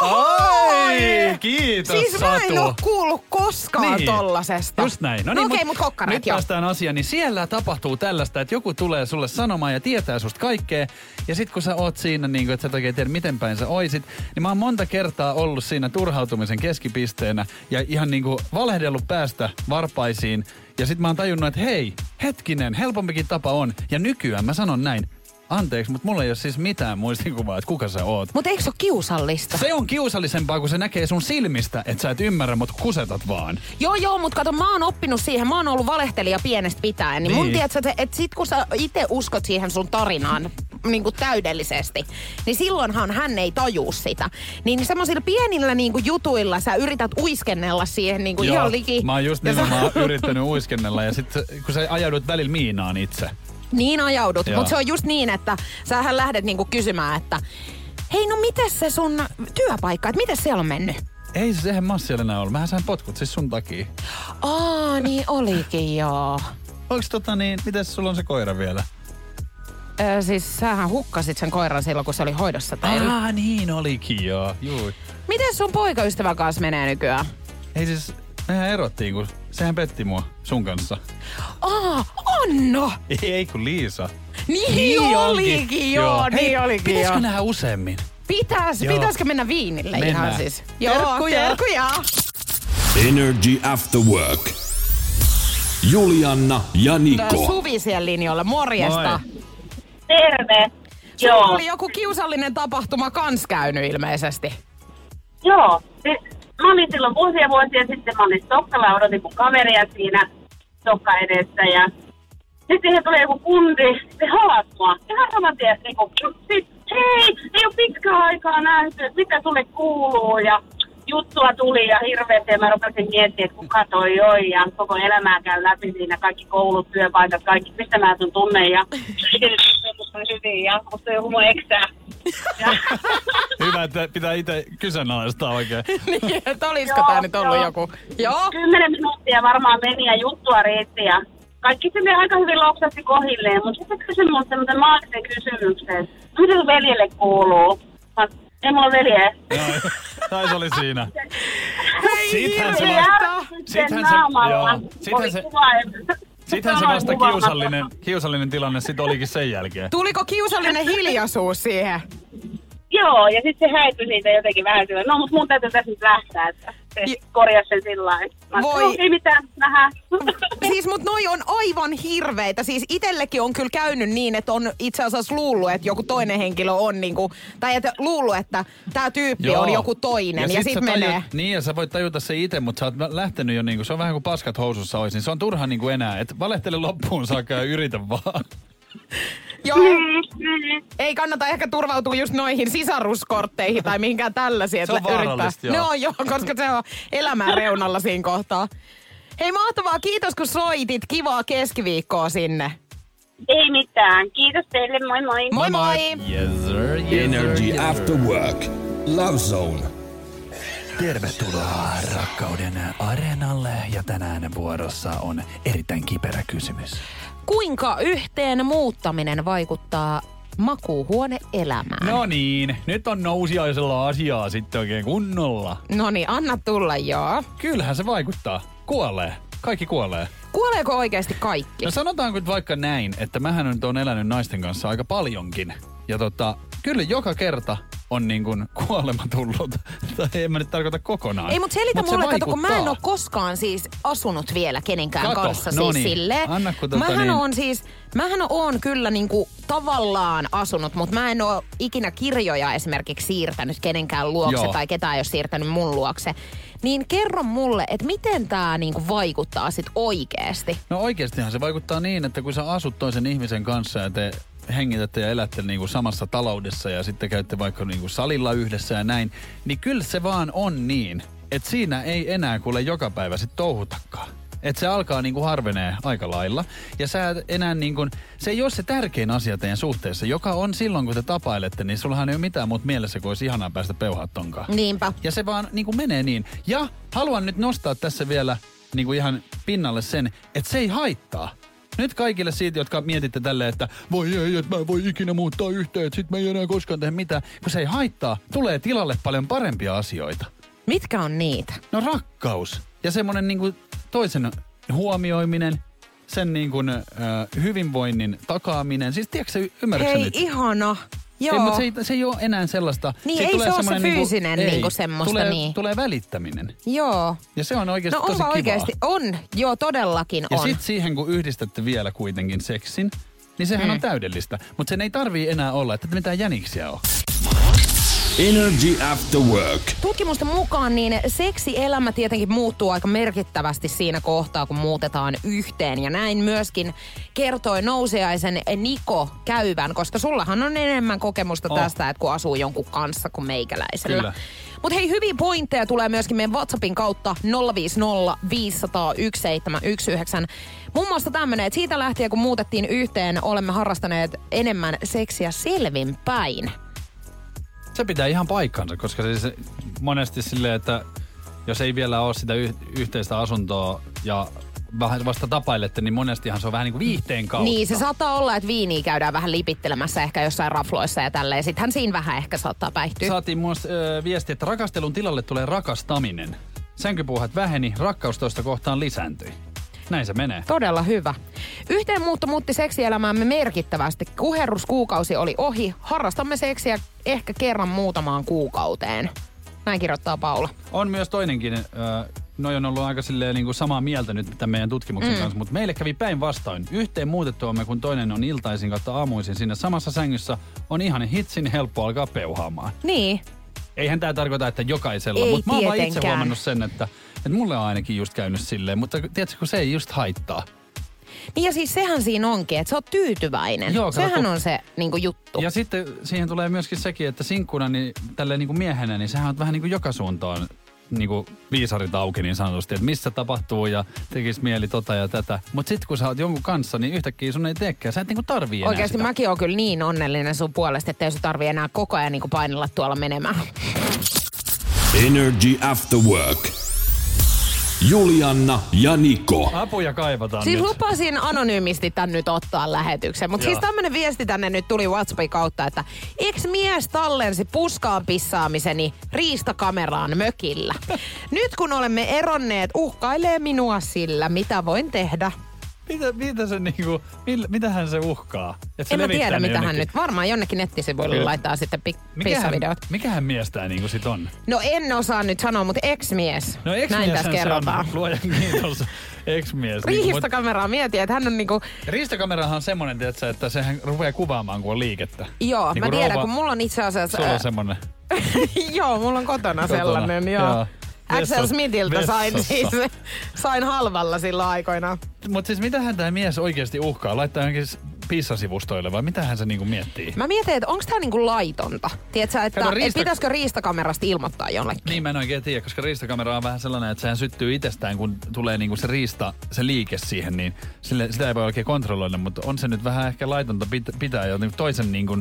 Oi! Kiitos, siis Satu. Siis mä en oo kuullut koskaan niin. tollasesta. Just näin. No, no niin, okei, okay, mut kokkarit nyt jo. Nyt päästään asiaan, niin siellä tapahtuu tällaista, että joku tulee sulle sanomaan ja tietää susta kaikkea. Ja sit kun sä oot siinä, niin kun, että sä et oikein tiedä miten päin sä oisit, niin mä oon monta kertaa ollut siinä turhautumisen keskipisteenä ja ihan niinku valehdellut päästä varpaisiin. Ja sit mä oon tajunnut, että hei, hetkinen, helpompikin tapa on. Ja nykyään mä sanon näin. Anteeksi, mutta mulla ei ole siis mitään muistikuvaa, että kuka sä oot. Mutta eikö se ole kiusallista? Se on kiusallisempaa, kun se näkee sun silmistä, että sä et ymmärrä, mutta kusetat vaan. Joo, joo, mutta kato, mä oon oppinut siihen. Mä oon ollut valehtelija pienestä pitäen. Niin, niin. Mun tiedät, että, että sit kun sä itse uskot siihen sun tarinaan niin kuin täydellisesti, niin silloinhan hän ei tajuu sitä. Niin semmoisilla pienillä niin kuin jutuilla sä yrität uiskennella siihen niin kuin joo, ihan liki. Mä oon just nimenomaan sä... yrittänyt uiskennella ja sit kun sä ajaudut välillä miinaan itse. Niin ajaudut, mutta se on just niin, että sähän lähdet niinku kysymään, että hei no mites se sun työpaikka, että mites siellä on mennyt? Ei se eihän mä siellä enää ollut, mähän sain potkut siis sun takia. Aa, niin olikin joo. Oiks tota niin, mites sulla on se koira vielä? Öö, siis sähän hukkasit sen koiran silloin, kun se oli hoidossa tai... Aa, niin olikin joo, juu. Miten sun poikaystävän kanssa menee nykyään? Ei siis, mehän erottiin, kun sehän petti mua sun kanssa. Aa, Anno! Ei, ei kun Liisa. Niin, niin olikin joo, joo. Hei, niin olikin pitäisikö joo. Pitäisikö nähdä useammin? Pitäis, pitäisikö mennä viinille mennään. Ihan siis? Joo, terkkuja. terkkuja! Energy After Work. Juliana ja Niko. Suvi siellä linjoilla, morjesta. Moi. Terve. Sulla joo. oli joku kiusallinen tapahtuma kans käynyt ilmeisesti. Joo, mä olin silloin vuosia vuosia sitten, mä olin Stokkalla, odotin mun kaveria siinä Stokka edessä ja sitten siihen tulee joku kundi, se halas mua. Ihan saman tien, niin kuin, hei, ei ole pitkään aikaa nähty, mitä sulle kuuluu ja juttua tuli ja hirveästi, ja mä rupesin miettimään, että kuka toi oli, ja koko elämää käy läpi siinä, kaikki koulut, työpaikat, kaikki, mistä mä sun tunnen, ja se on hyvin, ja musta ei ole humo eksää. Hyvä, että pitää itse kyseenalaistaa oikein. Niin, että olisiko tää nyt ollut joku? Joo. Kymmenen minuuttia varmaan meni, ja juttua riitti, ja kaikki silleen aika hyvin loksasti kohilleen, mutta sitten kysyi mulle semmoisen maagisen kysymyksen. Mitä sun veljelle kuuluu? Ei mulla veljeä. Tai se oli siinä. Sittenhän se vasta... Sittenhän se... Sittenhän se... Sittenhän se vasta kiusallinen, kiusallinen tilanne sit olikin sen jälkeen. Tuliko kiusallinen hiljaisuus siihen? Joo, ja sit se häipyi siitä jotenkin vähän sillä. No, mut mun täytyy tässä nyt lähtää, että se J- korjasi sen sillain. Mä voi. No, ei mitään, nähdään. Siis mut noi on aivan hirveitä. Siis itellekin on kyllä käynyt niin, että on itse asiassa luullut, että joku toinen henkilö on niinku, tai että luullut, että tää tyyppi Joo. on joku toinen, ja sit, ja sit, sit menee. Tajut, niin, ja sä voit tajuta se ite, mut sä oot lähtenyt jo niinku, se on vähän kuin paskat housussa ois, niin se on turha niinku enää, että valehtele loppuun saakka ja yritä vaan. Joo, ei kannata ehkä turvautua just noihin sisaruskortteihin tai mihinkään tällaisiin. Se on vaarallista, joo. No joo, koska se on elämän reunalla siinä kohtaa. Hei, mahtavaa, kiitos kun soitit. Kivaa keskiviikkoa sinne. Ei mitään, kiitos teille, moi moi. Moi moi. Yes, sir, yes, sir. Energy After Work, Love Zone. Tervetuloa rakkauden areenalle, ja tänään vuorossa on erittäin kiperä kysymys. Kuinka yhteen muuttaminen vaikuttaa makuuhuone-elämään? No niin, nyt on nousiaisella asiaa sitten oikein kunnolla. No niin, anna tulla, joo. Kyllähän se vaikuttaa. Kuolee. Kaikki kuolee. Kuoleeko oikeasti kaikki? No sanotaanko nyt vaikka näin, että mähän nyt on elänyt naisten kanssa aika paljonkin. Ja tota, kyllä joka kerta on niin kuin kuolema tullut. Tai en mä nyt tarkoita kokonaan. Ei, mutta selitä mut mulle, se kato, kun mä en ole koskaan siis asunut vielä kenenkään kato, kanssa. No siis niin, silleen. Anna kun tota mähän niin. on siis, mähän on kyllä niin kuin tavallaan asunut, mutta mä en ole ikinä kirjoja esimerkiksi siirtänyt kenenkään luokse. Joo. Tai ketään ei ole siirtänyt mun luokse. Niin kerro mulle, että miten tää niinku vaikuttaa sit oikeesti? No oikeestihan se vaikuttaa niin, että kun sä asut toisen ihmisen kanssa ja te hengitätte ja elätte niinku samassa taloudessa ja sitten käytte vaikka niinku salilla yhdessä ja näin, niin kyllä se vaan on niin, että siinä ei enää kuule joka päivä sit touhutakaan. Että se alkaa niinku harvenee aika lailla. Ja sä et enää niinku, se ei ole se tärkein asia teidän suhteessa, joka on silloin, kun te tapailette, niin sullahan ei ole mitään muuta mielessä, kun olisi ihanaa päästä peuhaa tonkaan. Niinpä. Ja se vaan niinku menee niin. Ja haluan nyt nostaa tässä vielä niinku ihan pinnalle sen, että se ei haittaa. Nyt kaikille siitä, jotka mietitte tälleen, että voi ei, että mä en voi ikinä muuttaa yhteen, että sit mä ei enää koskaan tehdä mitään. Kun se ei haittaa, tulee tilalle paljon parempia asioita. Mitkä on niitä? No rakkaus. Ja semmonen niinku toisen huomioiminen, sen niin kuin äh, hyvinvoinnin takaaminen. Siis tiedätkö sä, ymmärrätkö Hei, nyt? Hei, ihana. Joo. Ei, mutta se ei, se ei ole enää sellaista. Niin, Siitä ei tulee se ole se fyysinen niinku, niinku semmoista. Tulee, niin. tulee välittäminen. Joo. Ja se on oikeasti no, tosi kivaa. No onko oikeasti? On. Joo, todellakin ja on. Ja sitten siihen, kun yhdistätte vielä kuitenkin seksin, niin sehän mm. on täydellistä. Mutta sen ei tarvii enää olla, että mitään jäniksiä on. Energy After Work. Tutkimusten mukaan niin seksielämä tietenkin muuttuu aika merkittävästi siinä kohtaa, kun muutetaan yhteen. Ja näin myöskin kertoi nousiaisen Niko käyvän, koska sullahan on enemmän kokemusta oh. tästä, että kun asuu jonkun kanssa kuin meikäläisellä. Kyllä. Mutta hei, hyviä pointteja tulee myöskin meidän WhatsAppin kautta nolla viisi nolla viisi nolla yksi seitsemän yksi yhdeksän. Muun muassa tämmönen, että siitä lähtien kun muutettiin yhteen, olemme harrastaneet enemmän seksiä selvinpäin. Se pitää ihan paikkansa, koska siis monesti silleen, että jos ei vielä ole sitä yh- yhteistä asuntoa ja vasta tapailette, niin monestihan se on vähän niin kuin viihteen kautta. Niin, se saattaa olla, että viiniä käydään vähän lipittelemässä ehkä jossain rafloissa ja tälleen. Sittenhän siinä vähän ehkä saattaa päihtyä. Saatiin myös äh, viesti, että rakastelun tilalle tulee rakastaminen. Sänkypuuhat väheni, rakkaus toista kohtaan lisääntyi. Näin se menee. Todella hyvä. Yhteenmuutto muutti seksielämäämme merkittävästi. Kuherruskuukausi oli ohi. Harrastamme seksiä ehkä kerran muutamaan kuukauteen. Näin kirjoittaa Paula. On myös toinenkin. Äh, noi on ollut aika silleen niin kuin samaa mieltä nyt tämän meidän tutkimuksen mm. kanssa, mutta meille kävi päinvastoin. Yhteen muutettuamme, kun toinen on iltaisin kautta aamuisin siinä samassa sängyssä, on ihan hitsin helppo alkaa peuhaamaan. Niin. Eihän tää tarkoita, että jokaisella, mutta mä oon vaan itse huomannut sen, että Et mulle on ainakin just käynyt silleen, mutta tiedätkö, kun se ei just haittaa. Niin ja siis sehän siinä onkin, että sä oot tyytyväinen. Joo, sehän kun... on se niinku, juttu. Ja sitten siihen tulee myöskin sekin, että sinkkuna, niin tälleen niinku miehenä, niin sehän on vähän niinku joka suuntaan niinku viisarit auki niin sanotusti, että missä tapahtuu ja tekis mieli tota ja tätä. Mut sit kun sä oot jonkun kanssa, niin yhtäkkiä sun ei teekään. Sä et niinku tarvii enää oikeasti sitä. Mäkin oon kyllä niin onnellinen sun puolesta, että ei sun tarvii enää koko ajan niinku painella tuolla menemään. Energy After Work. Juliana ja Niko. Apuja kaivataan siis nyt. Siis lupasin anonyymisti tän nyt ottaa lähetyksen. Mutta siis tämmönen viesti tänne nyt tuli WhatsAppin kautta, että eks mies tallensi puskaan pissaamiseni riistakameraan mökillä. Nyt kun olemme eronneet, uhkailee minua sillä, mitä voin tehdä. Mitä, mitä se niinku, mil, mitähän se uhkaa? Et se en mä tiedä, mitä hän nyt. Varmaan jonnekin nettisivuille kyllä laittaa sitten pissavideot. Mikähän mies tää niinku sit on? No en osaa nyt sanoa, mutta ex-mies. No ex-mieshän näin tässä kerrotaan. Luojan kiitos. Ex-mies. Riistakameraa mieti, että hän on niinku... Riistakamerahan on semmonen, tietsä, että sehän rupeaa kuvaamaan, kun on liikettä. Joo, niin mä tiedän, rouva... kun mulla on itse asiassa... Sulla on semmonen. Joo, mulla on kotona, kotona. sellainen, joo. joo. Axel Smithiltä sain, siis, sain halvalla silloin aikoinaan. Mutta siis mitähän tämä mies oikeasti uhkaa? Laittaa johonkin pissasivustoille vai mitähän se niinku miettii? Mä mietin, että onko tämä niinku laitonta? Tiedätkö, että riista... et pitäisikö riistakamerasta ilmoittaa jonnekin? Niin mä en oikein tiedä, koska riistakamera on vähän sellainen, että sehän syttyy itsestään, kun tulee niinku se riista, se liike siihen, niin sille, sitä ei voi oikein kontrolloida, mutta on se nyt vähän ehkä laitonta pit- pitää jo toisen niinku...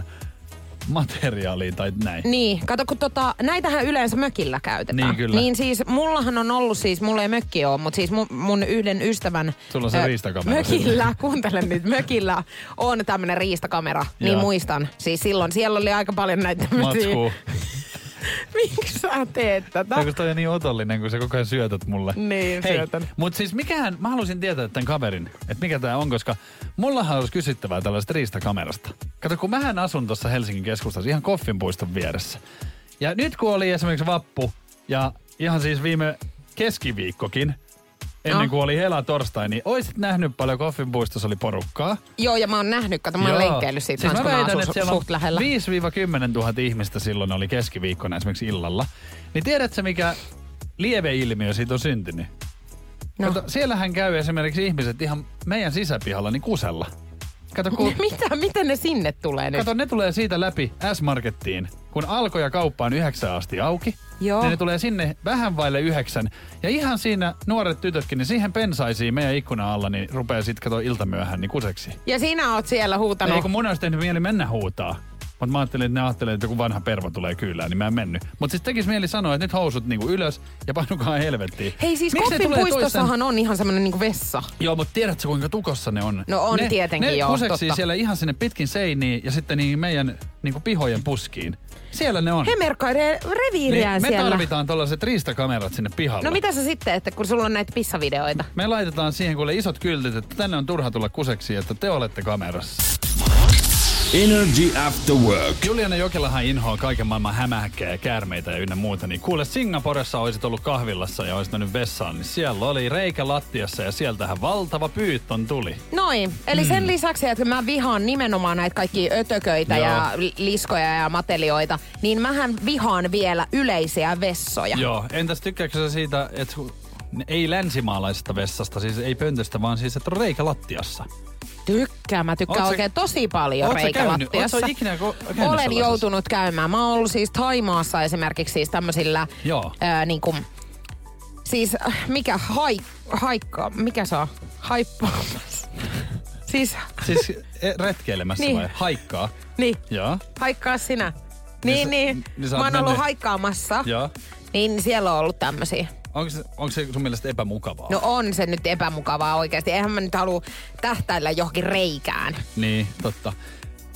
materiaalia tai näin. Niin, kato kun tota, näitähän yleensä mökillä käytetään. Niin kyllä. Niin siis mullahan on ollut siis, mulla ei mökki ole, mutta siis mun, mun yhden ystävän... Sulla on se ö, riistakamera. Mökillä, kuuntelen nyt, mökillä on tämmönen riistakamera, niin muistan. Siis silloin siellä oli aika paljon näitä tämmöisiä... Matskuu. Miksi sä teet tätä? Onko toi niin otollinen, kun sä koko ajan syötät mulle? Niin, hei, syötän. Mut siis mikähän, mä halusin tietää tämän kaverin, että mikä tää on, koska mullahan olisi kysyttävää tällaista riistakamerasta. Kato, kun mähän asun tuossa Helsingin keskustassa, ihan Koffin puiston vieressä. Ja nyt kun oli esimerkiksi vappu, ja ihan siis viime keskiviikkokin, ennen kuin oli helatorstai, niin oisit nähnyt paljon Koffin puistossa oli porukkaa. Joo, ja mä oon nähnyt, kato, mä oon lenkkeillyt siitä siis kanssa, kun mä asun su- suht lähellä. viisi kymmenentuhatta ihmistä silloin oli keskiviikkona esimerkiksi illalla. Niin tiedätkö, mikä lieveilmiö siitä on syntynyt? No. Kato, siellähän käy esimerkiksi ihmiset ihan meidän sisäpihalla niin kusella. Kato, kun... Mitä? Miten ne sinne tulee nyt? Kato, ne tulee siitä läpi S-Markettiin, kun Alko ja kauppa on yhdeksään asti auki. Joo. Niin ne tulee sinne vähän vaille yhdeksän. Ja ihan siinä nuoret tytötkin, niin siihen pensaisiin meidän ikkunan alla, niin rupeaa sit katsoa iltamyöhään niin kuseksi. Ja sinä oot siellä huutanut. Ei kun mun olisi tehnyt mieli mennä huutaa. Mutta mä ajattelin, että ne ajattelee, että joku vanha pervo tulee kyylään, niin mä en mennyt. Mutta siis tekis mieli sanoa, että nyt housut niinku ylös ja painukaa helvettiin. Hei siis Koffin puistossahan toisten... on ihan semmonen niinku vessa. Joo, mutta tiedätkö kuinka tukossa ne on? No on ne, tietenkin ne joo, totta. Ne kuseksii siellä ihan sinne pitkin seiniin ja sitten niin meidän niinku pihojen puskiin. Siellä ne on. He merkkailee reviiriään niin, siellä. Me tarvitaan tollaiset riistakamerat sinne pihalle. No mitä sä sitten, että kun sulla on näitä pissavideoita? Me laitetaan siihen kuule isot kyltit, että tänne on turha tulla kuseksi, että te olette kamerassa. Energy After Work. Juliana Jokelahan inhoa kaiken maailman hämähäkkejä ja käärmeitä ja ynnä muuta. Niin kuule, Singaporessa olisit ollut kahvilassa ja olisit mennyt vessaan, niin siellä oli reikä lattiassa ja sieltähän valtava pyytton tuli. Noin. Eli sen mm. lisäksi, että mä vihaan nimenomaan näitä kaikki ötököitä joo. ja liskoja ja matelioita, niin mähän vihaan vielä yleisiä vessoja. Joo. Entäs tykkääkö sä siitä, että ei länsimaalaisesta vessasta, siis ei pöntöstä, vaan siis, että on reikä lattiassa? Tykkää, mä tykkään oikein tosi paljon reikälattiassa. Oletko ikinä käynyt? Olen joutunut käymään. Mä oon ollut siis Thaimaassa esimerkiksi siis tämmöisillä ää, niinku, siis mikä haik, haikka, mikä se on? Haippaamassa. Siis, siis retkeilemässä niin. vai? Haikkaa? Niin. Joo. Haikkaa sinä. Niin, niin. niin. Sä, mä oon mennyt. ollut haikkaamassa. Joo. Niin siellä on ollut tämmösiä. Onko se, onko se sun mielestä epämukavaa? No on se nyt epämukavaa oikeasti. Eihän mä nyt halua tähtäillä johonkin reikään. Niin, totta.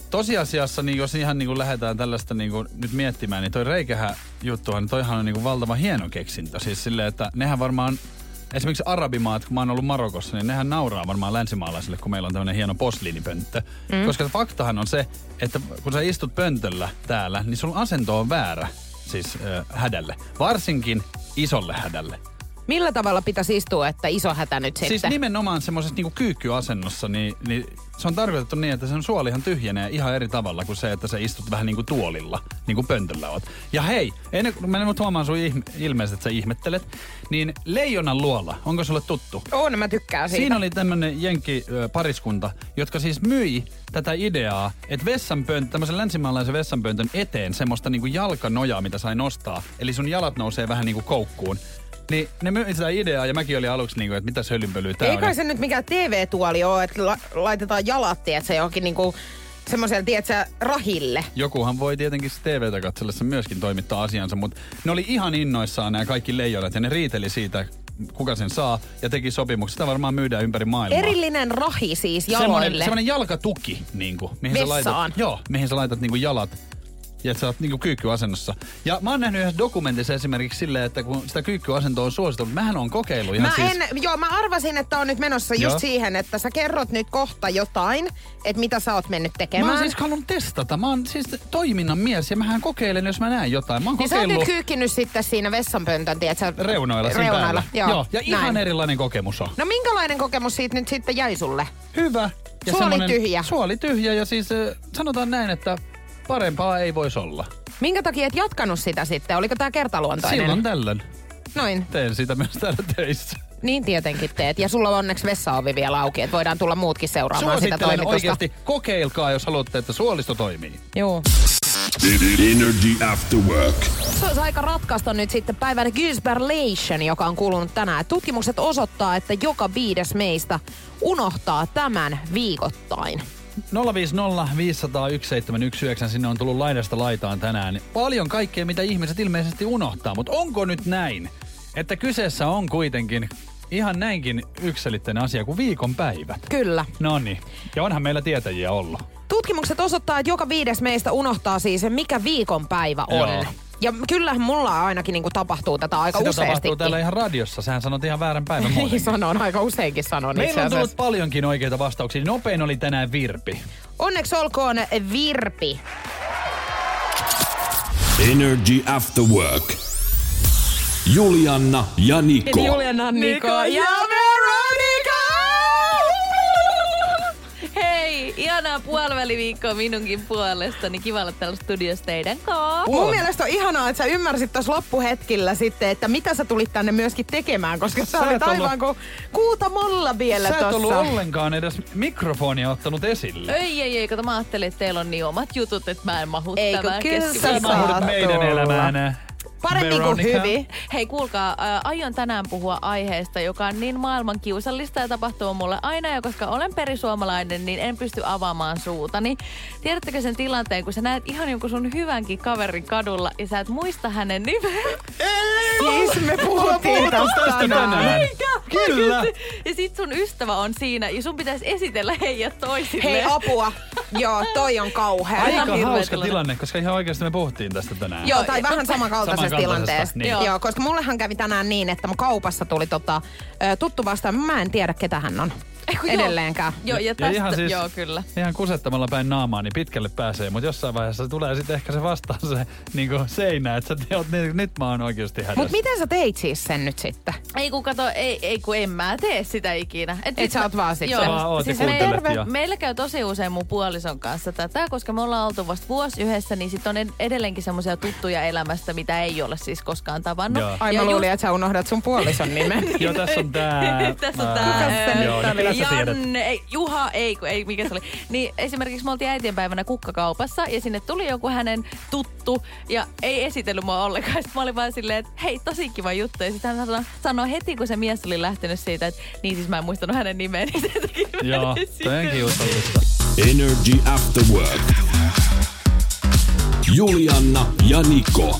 Tosiasiassa, niin jos ihan niin kuin lähdetään tällaista niin kuin nyt miettimään, niin toi reikähän juttuhan, niin toihan on niin kuin valtava hieno keksintö. Siis silleen, että nehän varmaan, esimerkiksi arabimaat, kun mä oon ollut Marokossa, niin nehän nauraa varmaan länsimaalaisille, kun meillä on tämmöinen hieno posliinipönttö. Mm. Koska faktahan on se, että kun sä istut pöntöllä täällä, niin sun asento on väärä. Siis äh, hädälle. Varsinkin isolle hädälle. Millä tavalla pitäisi istua, että iso hätä nyt sitten? Siis nimenomaan semmoisessa niinku kyykkyasennossa, niin, niin se on tarkoitettu niin, että sen suolihan tyhjenee ihan eri tavalla kuin se, että sä istut vähän niinku tuolilla, niinku pöntöllä oot. Ja hei, ennen kuin mä huomaan sun ihme, ilmeisesti, että sä ihmettelet, niin Leijonan luola, onko sulle tuttu? On, mä tykkään siitä. Siinä oli tämmönen jenki pariskunta, jotka siis myi tätä ideaa, että vessanpöntö, tämmöisen länsimaalaisen vessanpöntön eteen semmoista niinku jalkanojaa, mitä sai nostaa. Eli sun jalat nousee vähän niinku koukkuun. Niin ne myi sitä ideaa ja mäkin olin aluksi niinku, että mitä hölynpölyä tää on. Ei kai se nyt mikään T V-tuoli oo, että la- laitetaan jalat, tietsä, johonkin niinku semmoiselle, tietsä, rahille. Jokuhan voi tietenkin T V:tä katsellessa myöskin toimittaa asiansa, mutta ne oli ihan innoissaan nämä kaikki leijonat ja ne riiteli siitä, kuka sen saa ja teki sopimuksia. Sitä varmaan myydään ympäri maailmaa. Erillinen rahi siis jaloille. Semmoinen jalkatuki, niinku, mihin sä laitat, joo, mihin sä laitat niinku jalat. Ja että sä oot niinku kyykkyasennossa. Ja mä oon nähnyt yhdessä dokumentissa esimerkiksi silleen, että kun sitä kyykkyasentoa on suositellut, mähän oon kokeillut ihan mä siis... en, joo, mä arvasin, että on nyt menossa joo. Just siihen, että sä kerrot nyt kohta jotain, että mitä sä oot mennyt tekemään. Mä oon siis halunnut testata. Mä oon siis toiminnan mies ja mähän kokeilen, jos mä näen jotain. Mä oon niin kokeillut... sä oot nyt kyykkinyt sitten siinä vessanpöntön, tietsä... Reunoilla sen Reunoilla, joo. joo. Ja ihan näin. Erilainen kokemus on. No minkälainen kokemus siitä nyt sitten jäi sulle? Hyvä. Ja suoli tyhjä. Suoli tyhjä ja siis sanotaan näin, että... Parempaa ei voisi olla. Minkä takia et jatkanut sitä sitten? Oliko tää kertaluontoinen? Silloin tällöin. Noin. Teen sitä myös täällä töissä. Niin tietenkin teet. Ja sulla on onneksi vessaovi vielä auki, että voidaan tulla muutkin seuraamaan sitä toimitusta. Suosittelen oikeasti. Kokeilkaa, jos haluatte, että suolisto toimii. Joo. Se on aika ratkaista nyt sitten päivän gysberlation, joka on kuulunut tänään. Tutkimukset osoittaa, että joka viides meistä unohtaa tämän viikoittain. nolla viisi nolla viisi nolla yksi seitsemän yksi yhdeksän, sinne on tullut laidasta laitaan tänään. Paljon kaikkea, mitä ihmiset ilmeisesti unohtaa, mutta onko nyt näin, että kyseessä on kuitenkin ihan näinkin yksiselitteinen asia kuin viikonpäivät? Kyllä. Noniin, ja onhan meillä tietäjiä ollut. Tutkimukset osoittaa, että joka viides meistä unohtaa siis se, mikä viikonpäivä on. Joo. Ja kyllähän mulla ainakin niinku tapahtuu tätä aika useasti. Sitä tapahtuu täällä ihan radiossa. Sähän sanot ihan väärän päivän muutenkin. Sanon, aika useinkin sanon. Meillä on tullut paljonkin oikeita vastauksia. Nopein oli tänään Virpi. Onneksi olkoon Virpi. Energy After Work. Juliana ja Niko. Eli Juliana, Niko ja Veronica. Ihanaa puoliväliviikkoa minunkin puolestani. Kiva olla täällä studiossa teidän kanssa. Mun mielestä on ihanaa, että sä ymmärsit tuossa loppuhetkillä sitten, että mitä sä tulit tänne myöskin tekemään, koska sä, sä olet aivan ollut... kuin kuuta molla vielä tossa. Sä et tossa. Ollut ollenkaan edes mikrofonia ottanut esille. Ei, ei, ei. Kato, mä ajattelin, että teillä on niin omat jutut, että mä en mahdu tämän keskiviikkoon. Sä mahdut meidän elämään. Paremmin kuin hyvin. Hei kuulkaa, ää, aion tänään puhua aiheesta, joka on niin maailman kiusallista ja tapahtuu mulle aina. Ja koska olen perisuomalainen, niin en pysty avaamaan suutani. Tiedättekö sen tilanteen, kun sä näet ihan jonkun sun hyvänkin kaverin kadulla ja sä et muista hänen nimeä? Ei! Siis me puhuttiin tästä tänään. Eikä? Kyllä. Ja sit sun ystävä on siinä ja sun pitäisi esitellä heidät toisille. Hei apua. Joo, toi on kauhea. Aika hauska tilanne, koska ihan oikeasti me puhuttiin tästä tänään. Joo, tai vähän samankaltaisesti. Tilanteesta. Niin. Joo, koska mullehan kävi tänään niin, että mun kaupassa tuli tota, tuttu vastaan. Mä en tiedä, ketä hän on. Eiku, edelleenkään. Joo, ja, ja tästä, ja ihan siis, joo kyllä. Ihan kusettamalla päin naamaa, niin pitkälle pääsee, mutta jossain vaiheessa tulee sitten ehkä se vastaan se niin seinä, että sä teot, niin, nyt mä oon oikeasti hädässä. Mut miten sä teit siis sen nyt sitten? Ei kun kato, ei, ei kun en mä tee sitä ikinä. Et, Et sä oot vaan sitten. Joo, siis me, meillä käy tosi usein mun puolison kanssa tätä, koska me ollaan oltu vasta vuosi yhdessä, niin sit on edelleenkin semmoisia tuttuja elämästä, mitä ei ole siis koskaan tavannut. Joo. Ai ja mä luulin, just... että sä unohdat sun puolison nimen. Joo, tässä on tää. Tässä on tää. Janne, ei, Juha, ei, ei, mikä se oli. Niin esimerkiksi me oltiin äitienpäivänä kukkakaupassa ja sinne tuli joku hänen tuttu ja ei esitellyt mua ollenkaan. Sitten mä olin vaan silleen, että hei, tosi kiva juttu. Ja sitten hän sanoi, sanoi heti, kun se mies oli lähtenyt siitä, että niin siis mä en muistanut hänen nimeä, niin sen takia joo, toinen kiusallista. Energy After Work. Juliana ja Niko.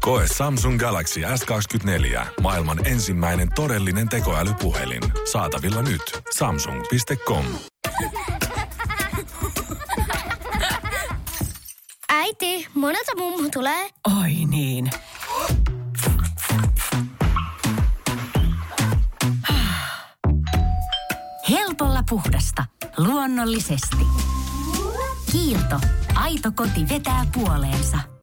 Koe Samsung Galaxy S kaksikymmentäneljä. Maailman ensimmäinen todellinen tekoälypuhelin. Saatavilla nyt. Samsung piste com. Äiti, monelta mummu tulee? Ai niin. Helpolla puhdasta. Luonnollisesti. Kiilto. Aito koti vetää puoleensa.